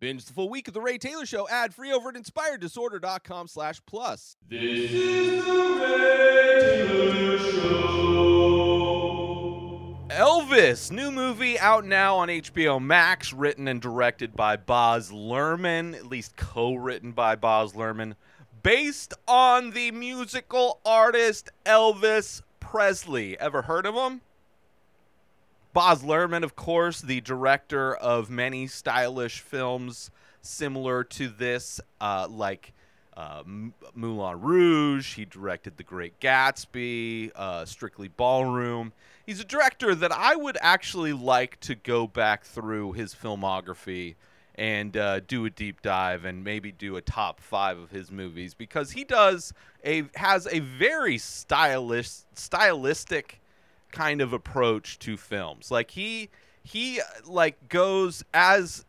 Binge the full week of The Ray Taylor Show ad-free over at InspiredDisorder.com/plus. This is The Ray Taylor Show. Elvis, new movie out now on HBO Max, written and directed by Baz Luhrmann, at least co-written by Baz Luhrmann, based on the musical artist Elvis Presley. Ever heard of him? Baz Luhrmann, of course, the director of many stylish films similar to this, like Moulin Rouge. He directed The Great Gatsby, Strictly Ballroom. He's a director that I would actually like to go back through his filmography and do a deep dive and maybe do a top 5 of his movies, because he has a very stylistic kind of approach to films. Like he goes as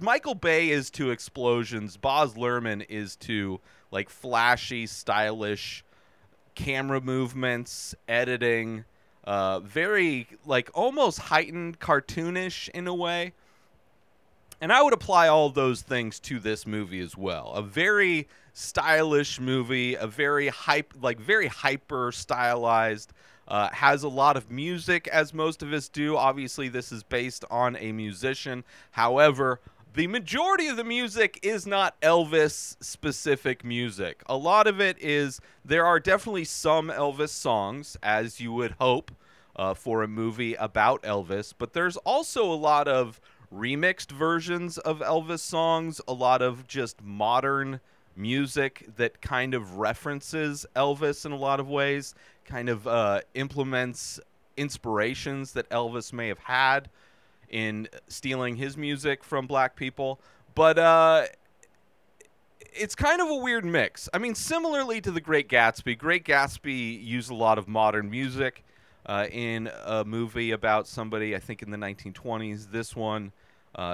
Michael Bay is to explosions, Baz Luhrmann is to like flashy, stylish camera movements, editing, very like almost heightened, cartoonish in a way. And I would apply all those things to this movie as well. A very stylish movie, a very hyper stylized. Has a lot of music, as most of us do. Obviously, this is based on a musician. However, the majority of the music is not Elvis-specific music. A lot of it is, there are definitely some Elvis songs, as you would hope for a movie about Elvis, but there's also a lot of remixed versions of Elvis songs, a lot of just modern music that kind of references Elvis in a lot of ways, kind of implements inspirations that Elvis may have had in stealing his music from black people. But it's kind of a weird mix. I mean, similarly to The Great Gatsby, Great Gatsby used a lot of modern music in a movie about somebody, I think in the 1920s. This one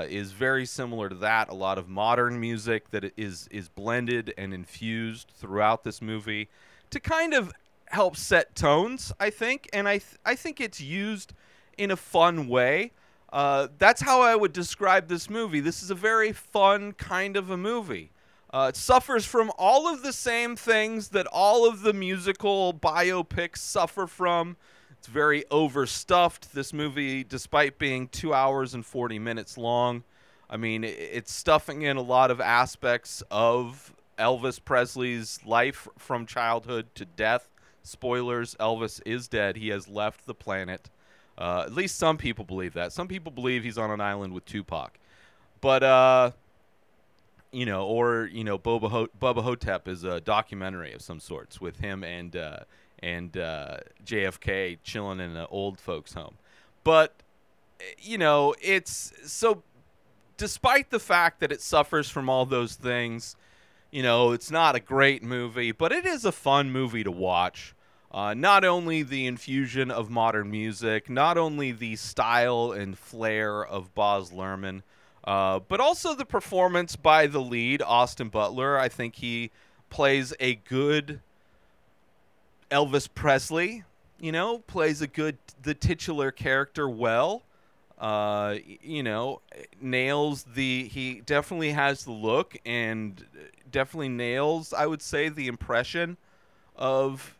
is very similar to that. A lot of modern music that is blended and infused throughout this movie to kind of help set tones, I think, and I think it's used in a fun way. That's how I would describe this movie. This is a very fun kind of a movie. It suffers from all of the same things that all of the musical biopics suffer from. It's very overstuffed. This movie, despite being 2 hours and 40 minutes long, I mean, it's stuffing in a lot of aspects of Elvis Presley's life from childhood to death. Spoilers, Elvis is dead. He has left the planet. At least some people believe that. Some people believe he's on an island with Tupac. But, Bubba Hotep is a documentary of some sorts with him and JFK chilling in an old folks' home. But, it's so, despite the fact that it suffers from all those things, it's not a great movie, but it is a fun movie to watch. Not only the infusion of modern music, not only the style and flair of Baz Luhrmann, but also the performance by the lead, Austin Butler. I think he plays a good Elvis Presley, plays the titular character well. He definitely has the look and definitely nails, I would say, the impression of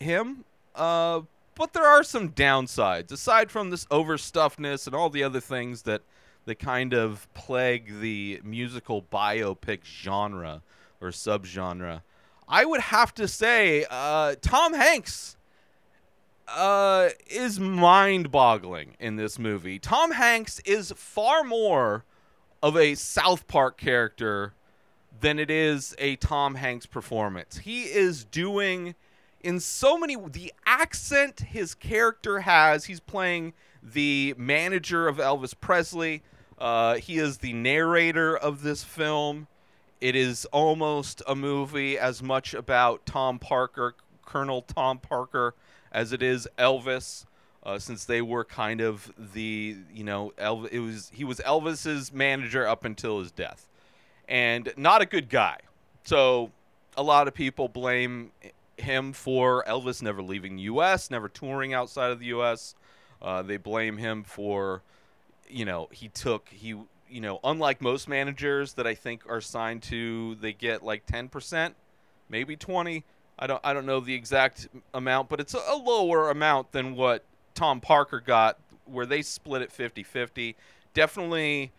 him. But there are some downsides. Aside from this overstuffedness and all the other things that kind of plague the musical biopic genre or subgenre, I would have to say Tom Hanks is mind-boggling in this movie. Tom Hanks is far more of a South Park character than it is a Tom Hanks performance. He is doing, in so many, the accent his character has. He's playing the manager of Elvis Presley. He is the narrator of this film. It is almost a movie as much about Tom Parker, Colonel Tom Parker, as it is Elvis, since they were kind of he was Elvis's manager up until his death, and not a good guy. So a lot of people blame him for Elvis never leaving the U.S., never touring outside of the U.S. They blame him for, he you know, unlike most managers that I think are signed to, they get like 10%, maybe 20. I don't know the exact amount, but it's a lower amount than what Tom Parker got, where they split it 50-50. Definitely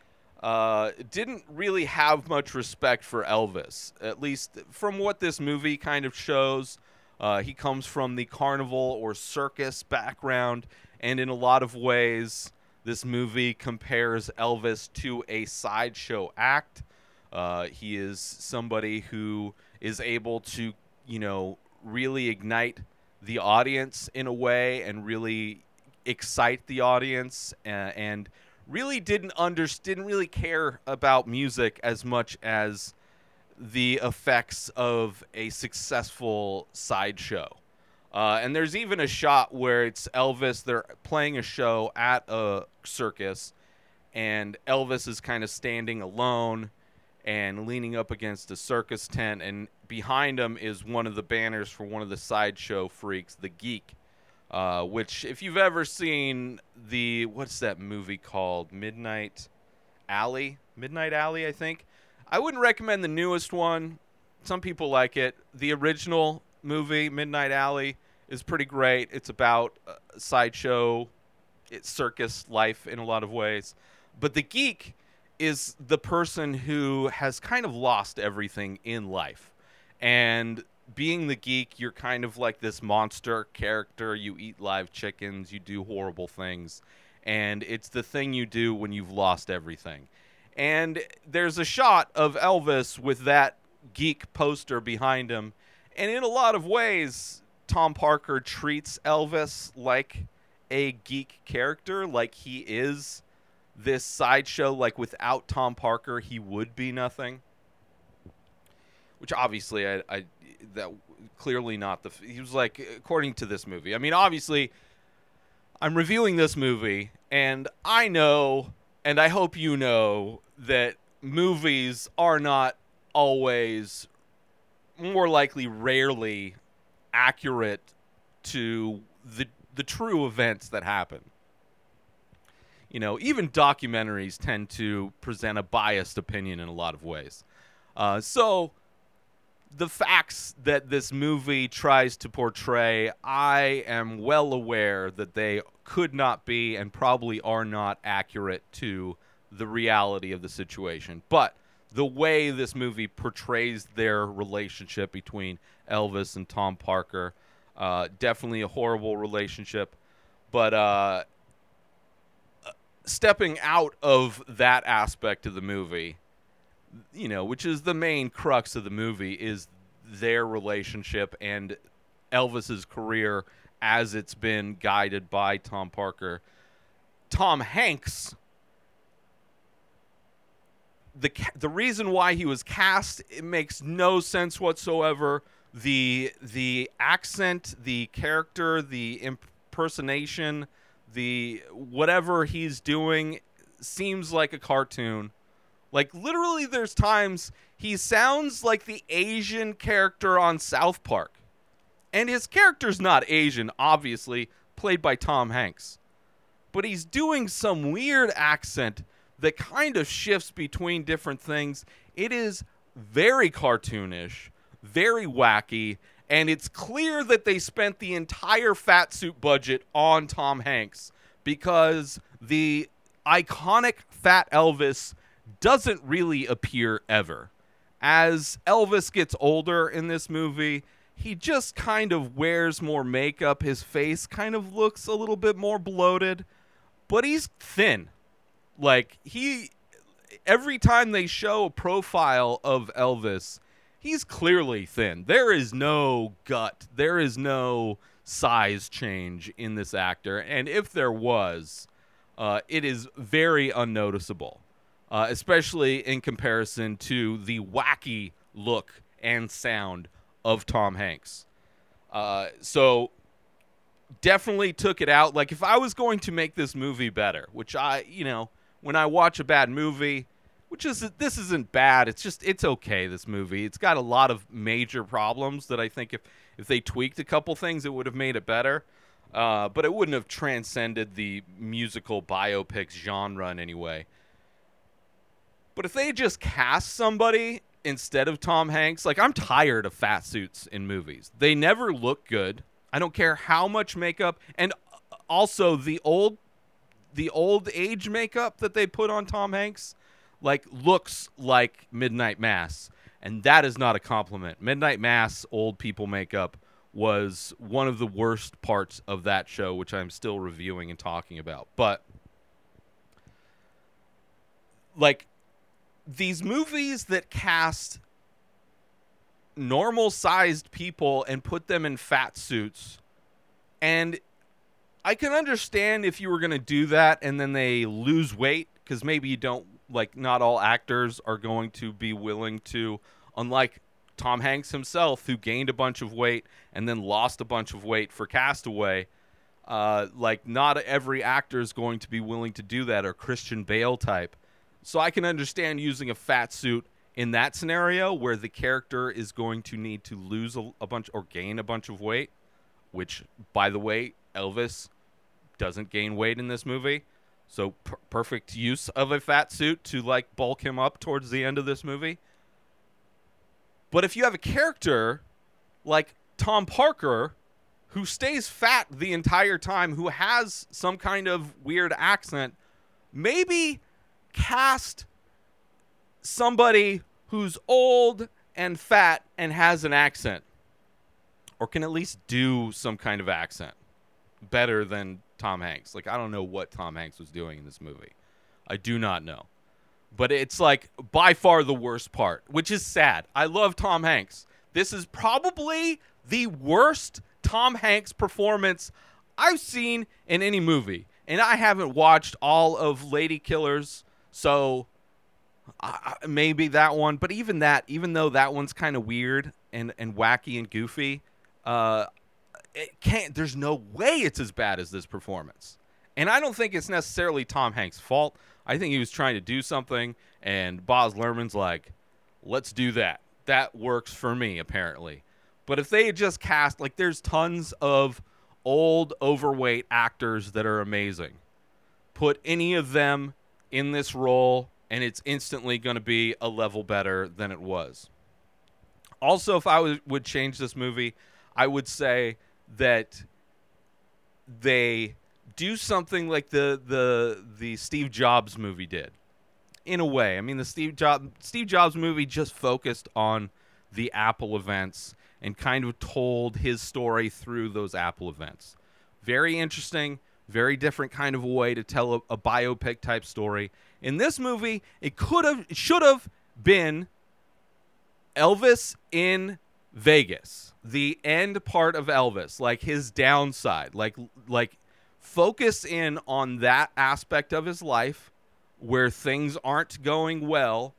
didn't really have much respect for Elvis, at least from what this movie kind of shows. He comes from the carnival or circus background, and in a lot of ways, this movie compares Elvis to a sideshow act. He is somebody who is able to, you know, really ignite the audience in a way and really excite the audience, and really didn't really care about music as much as the effects of a successful sideshow. And there's even a shot where it's Elvis, they're playing a show at a circus, and Elvis is kind of standing alone and leaning up against a circus tent, and behind him is one of the banners for one of the sideshow freaks, the Geek, which, if you've ever seen the, what's that movie called? Midnight Alley, I think. I wouldn't recommend the newest one. Some people like it. The original movie, Midnight Alley, is pretty great. It's about sideshow, it's circus life in a lot of ways. But the Geek is the person who has kind of lost everything in life. And being the geek, you're kind of like this monster character. You eat live chickens, you do horrible things. And it's the thing you do when you've lost everything. And there's a shot of Elvis with that geek poster behind him. And in a lot of ways, Tom Parker treats Elvis like a geek character, like he is this sideshow. Like, without Tom Parker, he would be nothing. Which, obviously, that clearly not the... He was like, according to this movie. I mean, obviously, I'm reviewing this movie, and I know, and I hope you know, that movies are not always, more likely rarely, accurate to the true events that happen. You know, even documentaries tend to present a biased opinion in a lot of ways. So the facts that this movie tries to portray, I am well aware that they could not be and probably are not accurate to the reality of the situation. But the way this movie portrays their relationship between Elvis and Tom Parker, definitely a horrible relationship. But stepping out of that aspect of the movie, you know, which is the main crux of the movie, is their relationship and Elvis's career as it's been guided by Tom Parker. Tom Hanks, the reason why he was cast, it makes no sense whatsoever. The accent, the character, the impersonation, the whatever he's doing seems like a cartoon. Like, literally, there's times he sounds like the Asian character on South Park. And his character's not Asian, obviously, played by Tom Hanks. But he's doing some weird accent that kind of shifts between different things. It is very cartoonish, very wacky, and it's clear that they spent the entire fat suit budget on Tom Hanks, because the iconic fat Elvis doesn't really appear ever. As Elvis gets older in this movie, he just kind of wears more makeup. His face kind of looks a little bit more bloated, but he's thin. Like, every time they show a profile of Elvis, he's clearly thin. There is no gut. There is no size change in this actor. And if there was, it is very unnoticeable. Especially in comparison to the wacky look and sound of Tom Hanks. So definitely took it out. Like, if I was going to make this movie better, which when I watch a bad movie, this isn't bad. It's just, it's okay, this movie. It's got a lot of major problems that I think if they tweaked a couple things, it would have made it better. But it wouldn't have transcended the musical biopics genre in any way. But if they just cast somebody instead of Tom Hanks, like, I'm tired of fat suits in movies. They never look good. I don't care how much makeup. And also the old age makeup that they put on Tom Hanks, like, looks like Midnight Mass. And that is not a compliment. Midnight Mass old people makeup was one of the worst parts of that show, which I'm still reviewing and talking about. But, like, these movies that cast normal-sized people and put them in fat suits, and I can understand if you were going to do that and then they lose weight, because maybe you don't, like, not all actors are going to be willing to, unlike Tom Hanks himself, who gained a bunch of weight and then lost a bunch of weight for Castaway. Like, not every actor is going to be willing to do that, or Christian Bale type. So I can understand using a fat suit in that scenario where the character is going to need to lose a bunch or gain a bunch of weight, which, by the way, Elvis doesn't gain weight in this movie. So perfect use of a fat suit to, like, bulk him up towards the end of this movie. But if you have a character like Tom Parker, who stays fat the entire time, who has some kind of weird accent, maybe cast somebody who's old and fat and has an accent, or can at least do some kind of accent better than Tom Hanks. Like, I don't know what Tom Hanks was doing in this movie. I do not know. But it's, like, by far the worst part, which is sad. I love Tom Hanks. This is probably the worst Tom Hanks performance I've seen in any movie. And I haven't watched all of Lady Killers, so maybe that one. But even that, even though that one's kind of weird and wacky and goofy, there's no way it's as bad as this performance. And I don't think it's necessarily Tom Hanks' fault. I think he was trying to do something, and Baz Luhrmann's like, let's do that. That works for me, apparently. But if they had just cast, like, there's tons of old, overweight actors that are amazing. Put any of them in this role, and it's instantly going to be a level better than it was. Also, if I would change this movie, I would say that they do something like the Steve Jobs movie did, in a way. I mean, the Steve Jobs movie just focused on the Apple events and kind of told his story through those Apple events. Very interesting, very different kind of a way to tell a biopic type story. In this movie, it should have been Elvis in Vegas, the end part of Elvis, like his downside, like. Focus in on that aspect of his life where things aren't going well,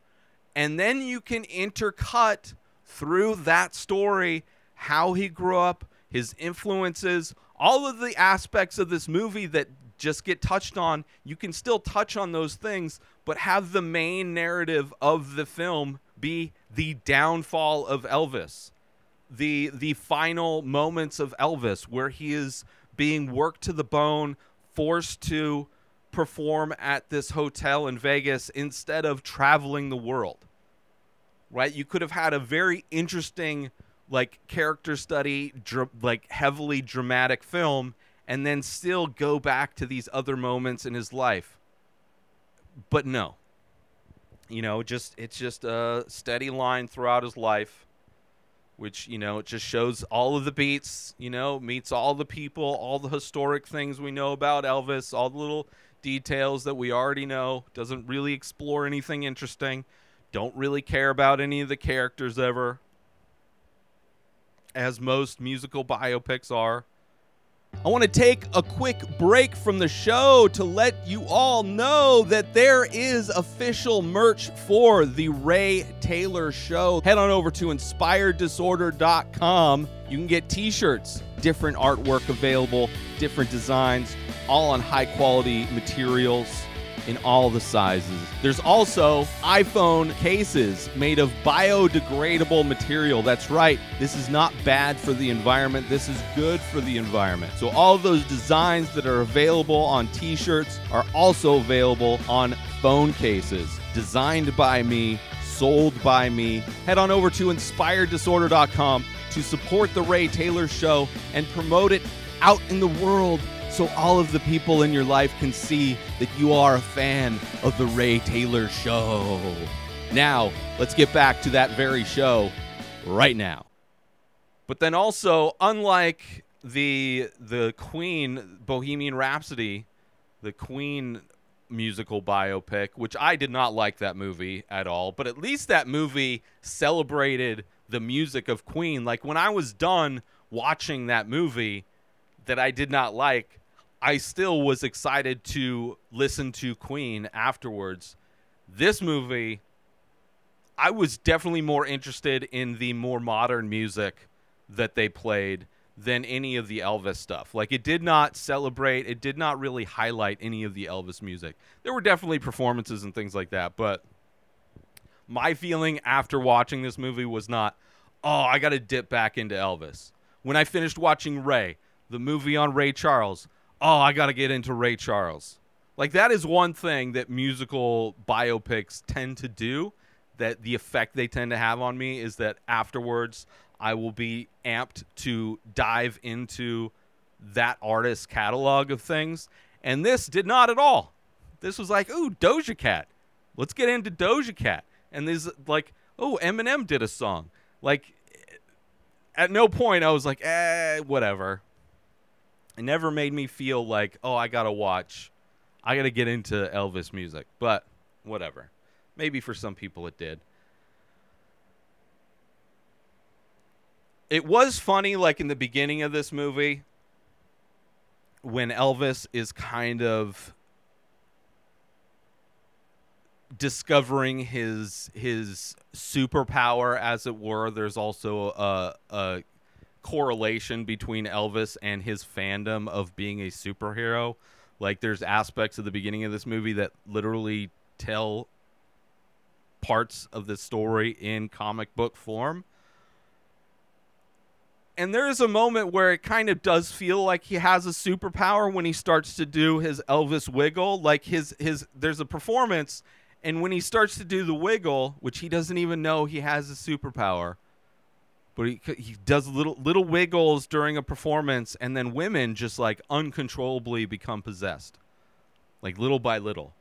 and then you can intercut through that story how he grew up, his influences, all of the aspects of this movie that just get touched on. You can still touch on those things, but have the main narrative of the film be the downfall of Elvis, the final moments of Elvis where he is being worked to the bone, forced to perform at this hotel in Vegas instead of traveling the world, right? You could have had a very interesting, like, character study, like, heavily dramatic film, and then still go back to these other moments in his life. But no, you know, it's just a steady line throughout his life, which, you know, it just shows all of the beats, you know, meets all the people, all the historic things we know about Elvis, all the little details that we already know, doesn't really explore anything interesting, don't really care about any of the characters ever, as most musical biopics are. I want to take a quick break from the show to let you all know that there is official merch for The Ray Taylor Show. Head on over to InspiredDisorder.com. You can get t-shirts, different artwork available, different designs, all on high-quality materials in all the sizes. There's also iPhone cases made of biodegradable material. That's right. This is not bad for the environment. This is good for the environment. So all those designs that are available on t-shirts are also available on phone cases. designed by me, sold by me. Head on over to InspiredDisorder.com to support The Ray Taylor Show and promote it out in the world so all of the people in your life can see that you are a fan of The Ray Taylor Show. Now, let's get back to that very show right now. But then also, unlike the Queen Bohemian Rhapsody, the Queen musical biopic, which I did not like that movie at all, but at least that movie celebrated the music of Queen. Like, when I was done watching that movie that I did not like, I still was excited to listen to Queen afterwards. This movie, I was definitely more interested in the more modern music that they played than any of the Elvis stuff. Like, it did not celebrate, it did not really highlight any of the Elvis music. There were definitely performances and things like that, but my feeling after watching this movie was not, oh, I got to dip back into Elvis. When I finished watching Ray, the movie on Ray Charles, oh, I got to get into Ray Charles. Like, that is one thing that musical biopics tend to do, that the effect they tend to have on me is that afterwards I will be amped to dive into that artist's catalog of things. And this did not at all. This was like, ooh, Doja Cat. Let's get into Doja Cat. And this, like, oh, Eminem did a song. Like, at no point I was like, whatever. It never made me feel like, oh, I got to get into Elvis music. But whatever. Maybe for some people it did. It was funny, like, in the beginning of this movie, when Elvis is kind of discovering his superpower, as it were. There's also a correlation between Elvis and his fandom of being a superhero. Like, there's aspects of the beginning of this movie that literally tell parts of the story in comic book form. And there is a moment where it kind of does feel like he has a superpower when he starts to do his Elvis wiggle. Like, there's a performance, and when he starts to do the wiggle, which he doesn't even know he has a superpower, but he does little wiggles during a performance, and then women just, like, uncontrollably become possessed, like, little by little.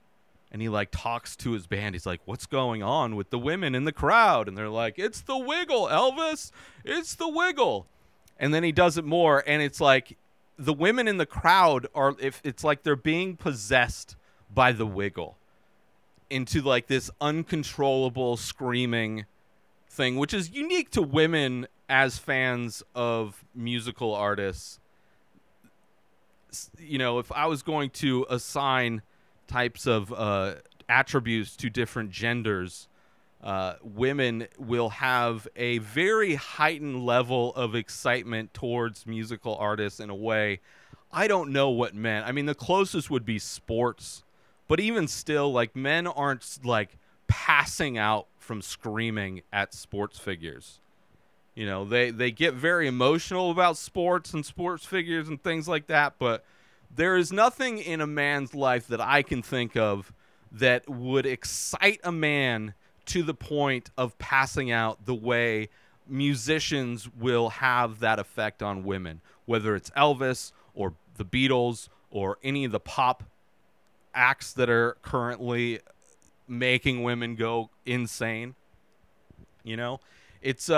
And he, like, talks to his band. He's like, what's going on with the women in the crowd? And they're like, it's the wiggle, Elvis. It's the wiggle. And then he does it more, and it's like the women in the crowd are, if it's like they're being possessed by the wiggle into, like, this uncontrollable screaming thing, which is unique to women as fans of musical artists. You know, if I was going to assign types of attributes to different genders, women will have a very heightened level of excitement towards musical artists in a way. I don't know what men. I mean, the closest would be sports, but even still, like, men aren't, like, passing out from screaming at sports figures. You know, they get very emotional about sports and sports figures and things like that, but there is nothing in a man's life that I can think of that would excite a man to the point of passing out the way musicians will have that effect on women, whether it's Elvis or the Beatles or any of the pop acts that are currently making women go insane. You know, it's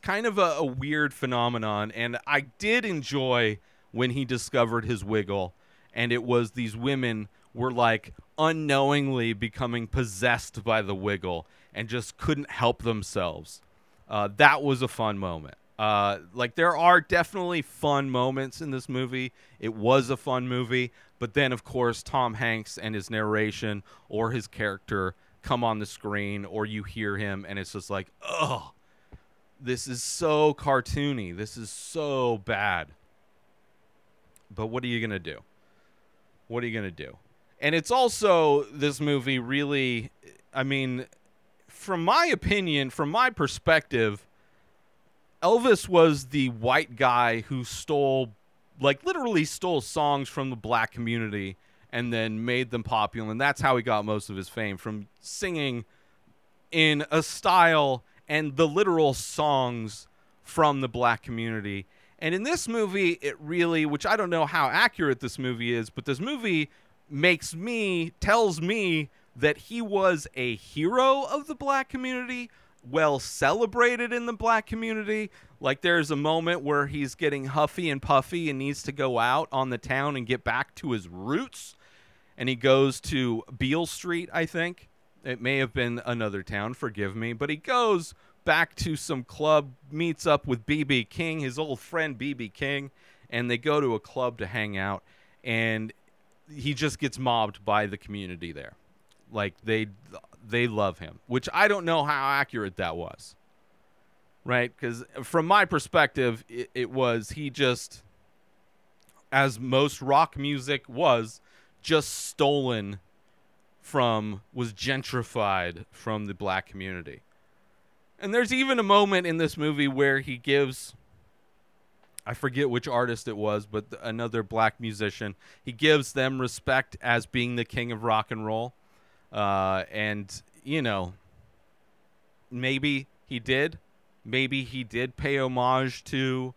kind of a weird phenomenon, and I did enjoy when he discovered his wiggle, and it was these women were, like, unknowingly becoming possessed by the wiggle and just couldn't help themselves. That was a fun moment. Like, there are definitely fun moments in this movie. It was a fun movie. But then, of course, Tom Hanks and his narration or his character come on the screen, or you hear him, and it's just like, oh, this is so cartoony. This is so bad. But what are you going to do? What are you going to do? And it's also, this movie really, I mean, from my opinion, from my perspective, Elvis was the white guy who stole, like, literally stole songs from the black community and then made them popular. And that's how he got most of his fame, from singing in a style and the literal songs from the black community. And in this movie, it really, which I don't know how accurate this movie is, but this movie tells me that he was a hero of the black community, well celebrated in the black community. Like, there's a moment where he's getting huffy and puffy and needs to go out on the town and get back to his roots. And he goes to Beale Street, I think. It may have been another town, forgive me. But he goes back to some club, meets up with B.B. King, his old friend B.B. King, and they go to a club to hang out. And he just gets mobbed by the community there. Like, they love him, which I don't know how accurate that was. Right? Because from my perspective, it was, he just, as most rock music was, just stolen from, was gentrified from the black community. And there's even a moment in this movie where he gives, I forget which artist it was, but another black musician, he gives them respect as being the king of rock and roll. And, you know, maybe he did. Maybe he did pay homage to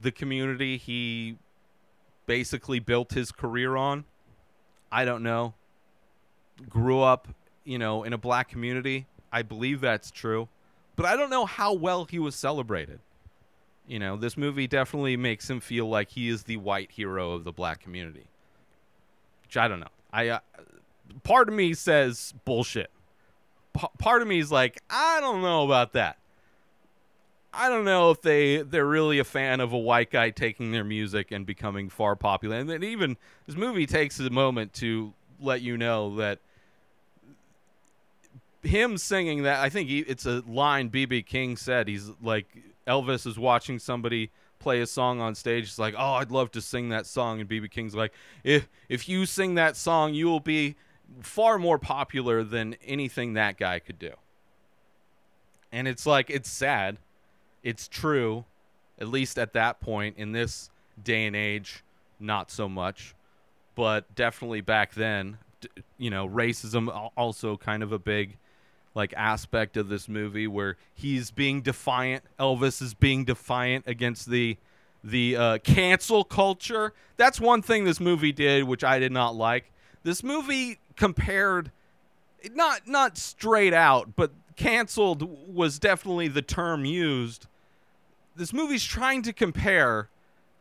the community he basically built his career on. I don't know. Grew up, you know, in a black community. I believe that's true. But I don't know how well he was celebrated. You know, this movie definitely makes him feel like he is the white hero of the black community. Which I don't know. Part of me says bullshit. Part of me is like, I don't know about that. I don't know if they're really a fan of a white guy taking their music and becoming far popular. And then even this movie takes a moment to let you know that him singing that, I think it's a line B.B. King said. He's like, Elvis is watching somebody play a song on stage. He's like, oh, I'd love to sing that song. And B.B. King's like, if you sing that song, you will be far more popular than anything that guy could do. And it's like, it's sad. It's true, at least at that point. In this day and age, not so much, but definitely back then, you know, racism also kind of a big, like, aspect of this movie, where he's being defiant. Elvis is being defiant against the cancel culture. That's one thing this movie did, which I did not like. This movie compared, not straight out, but canceled was definitely the term used. This movie's trying to compare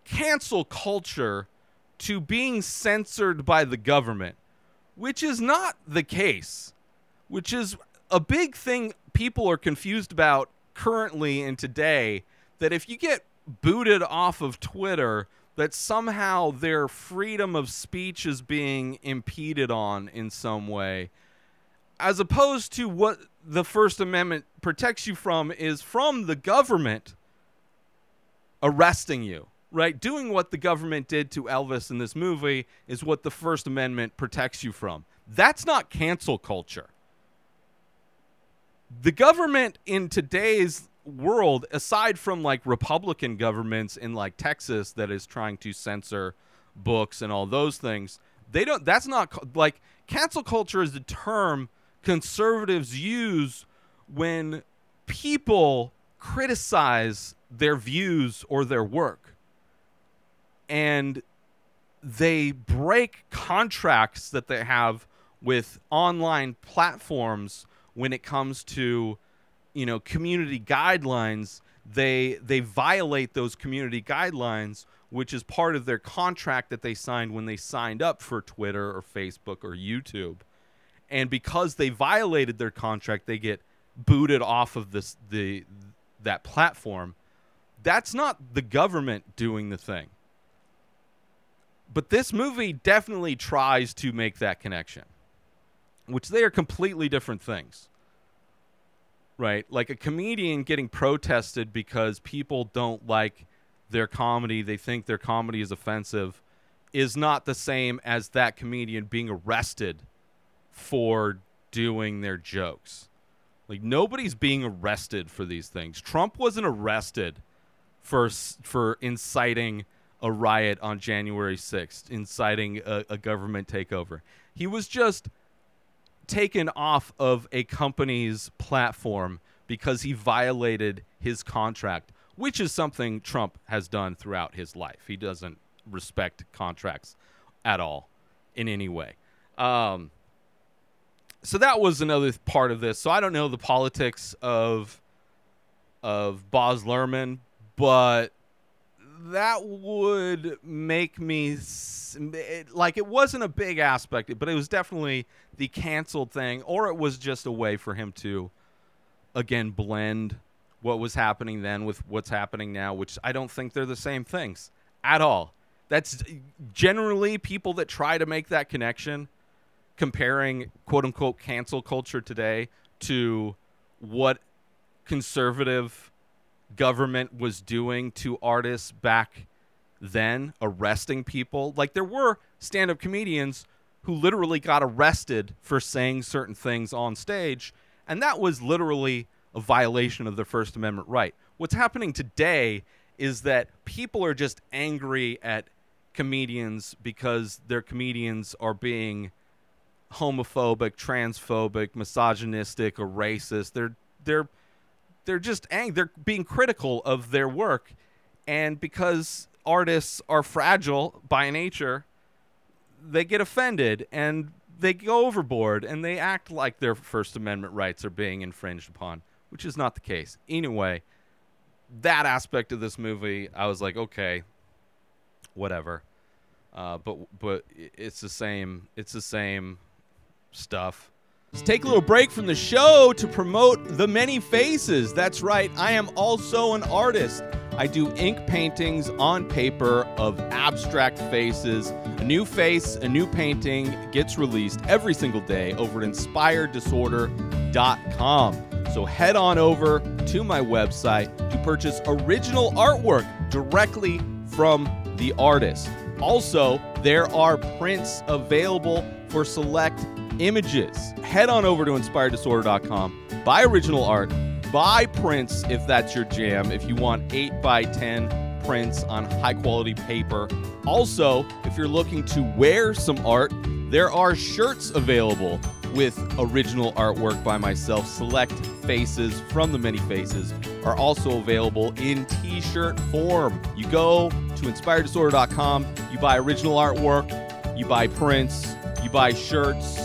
cancel culture to being censored by the government, which is not the case, which is a big thing people are confused about currently and today, that if you get booted off of Twitter, that somehow their freedom of speech is being impeded on in some way, as opposed to what the First Amendment protects you from, is from the government arresting you, right? Doing what the government did to Elvis in this movie is what the First Amendment protects you from. That's not cancel culture. The government in today's world, aside from like Republican governments in like Texas that is trying to censor books and all those things, they don't, that's not like, cancel culture is the term conservatives use when people criticize their views or their work, and they break contracts that they have with online platforms when it comes to, you know, community guidelines. They violate those community guidelines, which is part of their contract that they signed when they signed up for Twitter or Facebook or YouTube. And because they violated their contract, they get booted off of that platform. That's not the government doing the thing. But this movie definitely tries to make that connection, which they are completely different things. Right? Like a comedian getting protested because people don't like their comedy, they think their comedy is offensive, is not the same as that comedian being arrested for doing their jokes. Like, nobody's being arrested for these things. Trump wasn't arrested for inciting a riot on January 6th, inciting a government takeover. He was just taken off of a company's platform because he violated his contract, which is something Trump has done throughout his life. He doesn't respect contracts at all in any way. So that was another part of this. So I don't know the politics of Baz Luhrmann, but that would make me like, it wasn't a big aspect, but it was definitely the canceled thing, or it was just a way for him to, again, blend what was happening then with what's happening now, which I don't think they're the same things at all. That's generally people that try to make that connection, comparing quote unquote cancel culture today to what conservative government was doing to artists back then, arresting people. Like, there were stand-up comedians who literally got arrested for saying certain things on stage, and that was literally a violation of the First Amendment right. What's happening today is that people are just angry at comedians because their comedians are being homophobic, transphobic, misogynistic, or racist. They're just angry. They're being critical of their work. And because artists are fragile by nature, they get offended and they go overboard and they act like their First Amendment rights are being infringed upon, which is not the case. Anyway, that aspect of this movie, I was like, okay, whatever. But it's the same stuff. Let's take a little break from the show to promote The Many Faces. That's right, I am also an artist. I do ink paintings on paper of abstract faces. A new face, a new painting gets released every single day over at InspiredDisorder.com. So head on over to my website to purchase original artwork directly from the artist. Also, there are prints available for select images. Head on over to InspiredDisorder.com, buy original art, buy prints if that's your jam, if you want 8x10 prints on high quality paper. Also, if you're looking to wear some art, there are shirts available with original artwork by myself. Select faces from The Many Faces are also available in t-shirt form. You go to InspiredDisorder.com, you buy original artwork, you buy prints, you buy shirts.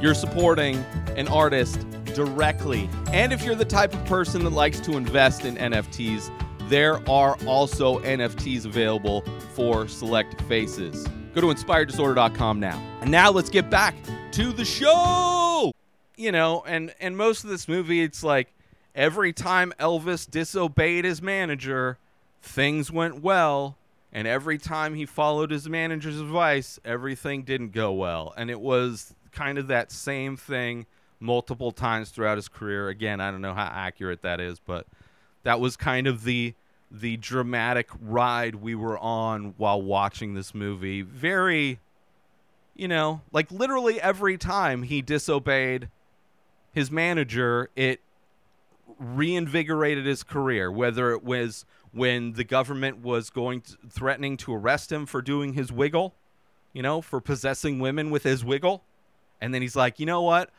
You're supporting an artist directly. And if you're the type of person that likes to invest in NFTs, there are also NFTs available for select faces. Go to InspiredDisorder.com now. And now let's get back to the show! You know, and most of this movie, it's like every time Elvis disobeyed his manager, things went well. And every time he followed his manager's advice, everything didn't go well. And it was kind of that same thing multiple times throughout his career. Again, I don't know how accurate that is, but that was kind of the dramatic ride we were on while watching this movie. Very, you know, like literally every time he disobeyed his manager, it reinvigorated his career, whether it was when the government was threatening to arrest him for doing his wiggle, you know, for possessing women with his wiggle. And then he's like, you know what?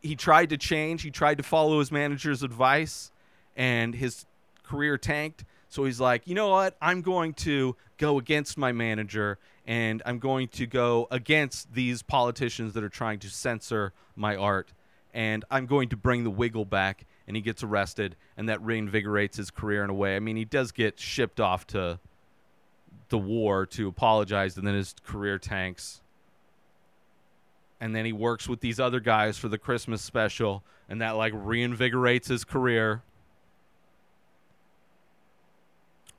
He tried to change. He tried to follow his manager's advice and his career tanked. So he's like, you know what? I'm going to go against my manager and I'm going to go against these politicians that are trying to censor my art. And I'm going to bring the wiggle back. And he gets arrested, and that reinvigorates his career in a way. I mean, he does get shipped off to the war to apologize, and then his career tanks. And then he works with these other guys for the Christmas special, and that, like, reinvigorates his career.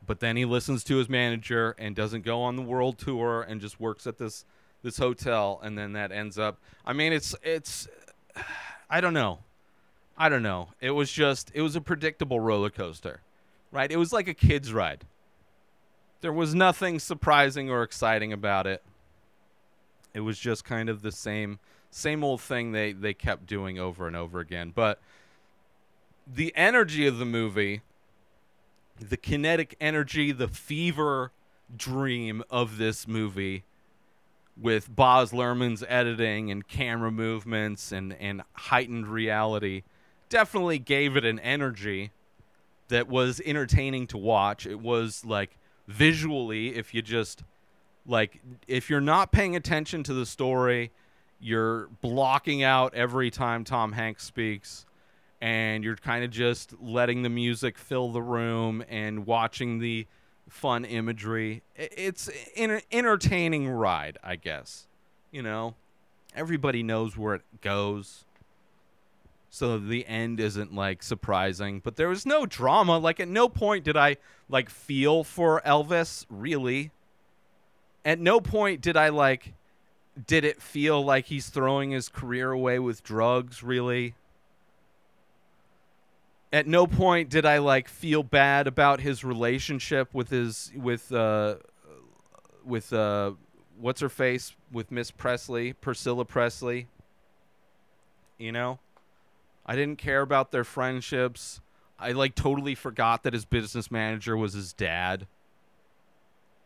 But then he listens to his manager and doesn't go on the world tour and just works at this hotel, and then that ends up... I mean, it's I don't know. It was a predictable roller coaster, right? It was like a kid's ride. There was nothing surprising or exciting about it. It was just kind of the same old thing they kept doing over and over again. But the energy of the movie, the kinetic energy, the fever, dream of this movie with Baz Luhrmann's editing and camera movements and heightened reality definitely gave it an energy that was entertaining to watch. It was like visually, if you just like, if you're not paying attention to the story, you're blocking out every time Tom Hanks speaks, and you're kind of just letting the music fill the room and watching the fun imagery. It's an entertaining ride, I guess. You know, everybody knows where it goes, so the end isn't like surprising, but there was no drama. Like at no point did I like feel for Elvis, really. At no point did I like, did it feel like he's throwing his career away with drugs, really. At no point did I like feel bad about his relationship with his with what's her face, with Miss Presley, Priscilla Presley. You know? I didn't care about their friendships. I, like, totally forgot that his business manager was his dad.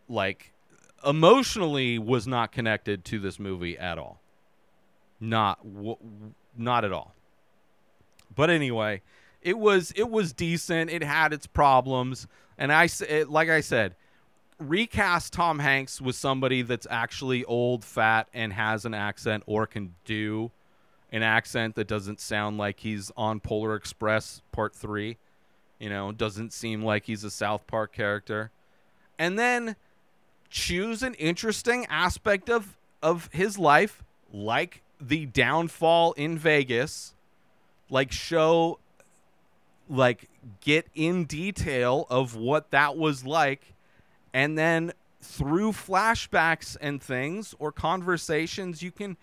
Like, emotionally was not connected to this movie at all. Not at all. But anyway, it was decent. It had its problems. And like I said, recast Tom Hanks with somebody that's actually old, fat, and has an accent or can do an accent that doesn't sound like he's on Polar Express Part 3. You know, doesn't seem like he's a South Park character. And then choose an interesting aspect of his life, like the downfall in Vegas. Like, show, like, get in detail of what that was like. And then through flashbacks and things or conversations, you can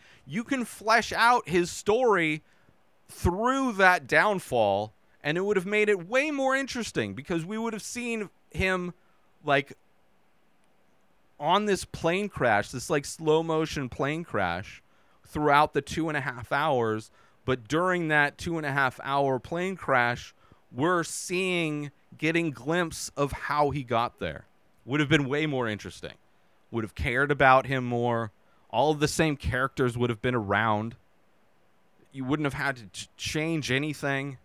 flesh out his story through that downfall, and it would have made it way more interesting because we would have seen him like on this plane crash, this like slow motion plane crash throughout the 2.5 hours. But during that 2.5 hour plane crash, we're getting glimpse of how he got there. Would have been way more interesting. Would have cared about him more. All of the same characters would have been around. You wouldn't have had to change anything.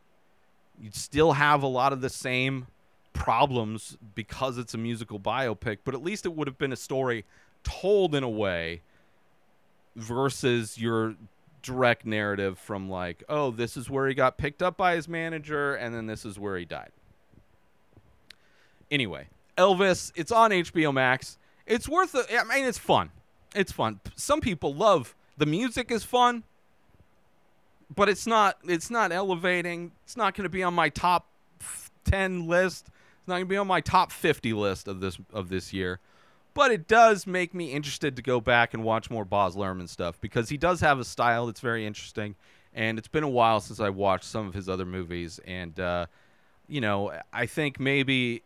You'd still have a lot of the same problems because it's a musical biopic, but at least it would have been a story told in a way versus your direct narrative from like, oh, this is where he got picked up by his manager, and then this is where he died. Anyway. Elvis, it's on HBO Max. It's worth it. I mean, it's fun. It's fun. Some people love the music is fun, but it's not elevating. It's not going to be on my top 10 list. It's not going to be on my top 50 list of this year. But it does make me interested to go back and watch more Baz Luhrmann stuff because he does have a style that's very interesting, and it's been a while since I watched some of his other movies. And you know, I think maybe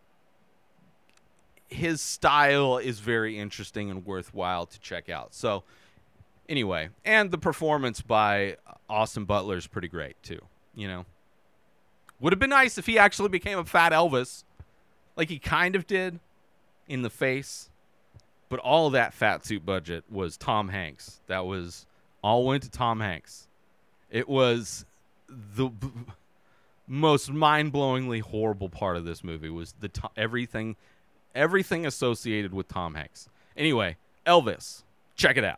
his style is very interesting and worthwhile to check out. So anyway, and the performance by Austin Butler is pretty great too. You know, would have been nice if he actually became a fat Elvis, like he kind of did in the face, but all of that fat suit budget was Tom Hanks. That was all went to Tom Hanks. It was the most mind-blowingly horrible part of this movie was the everything associated with Tom Hanks. Anyway, Elvis, check it out.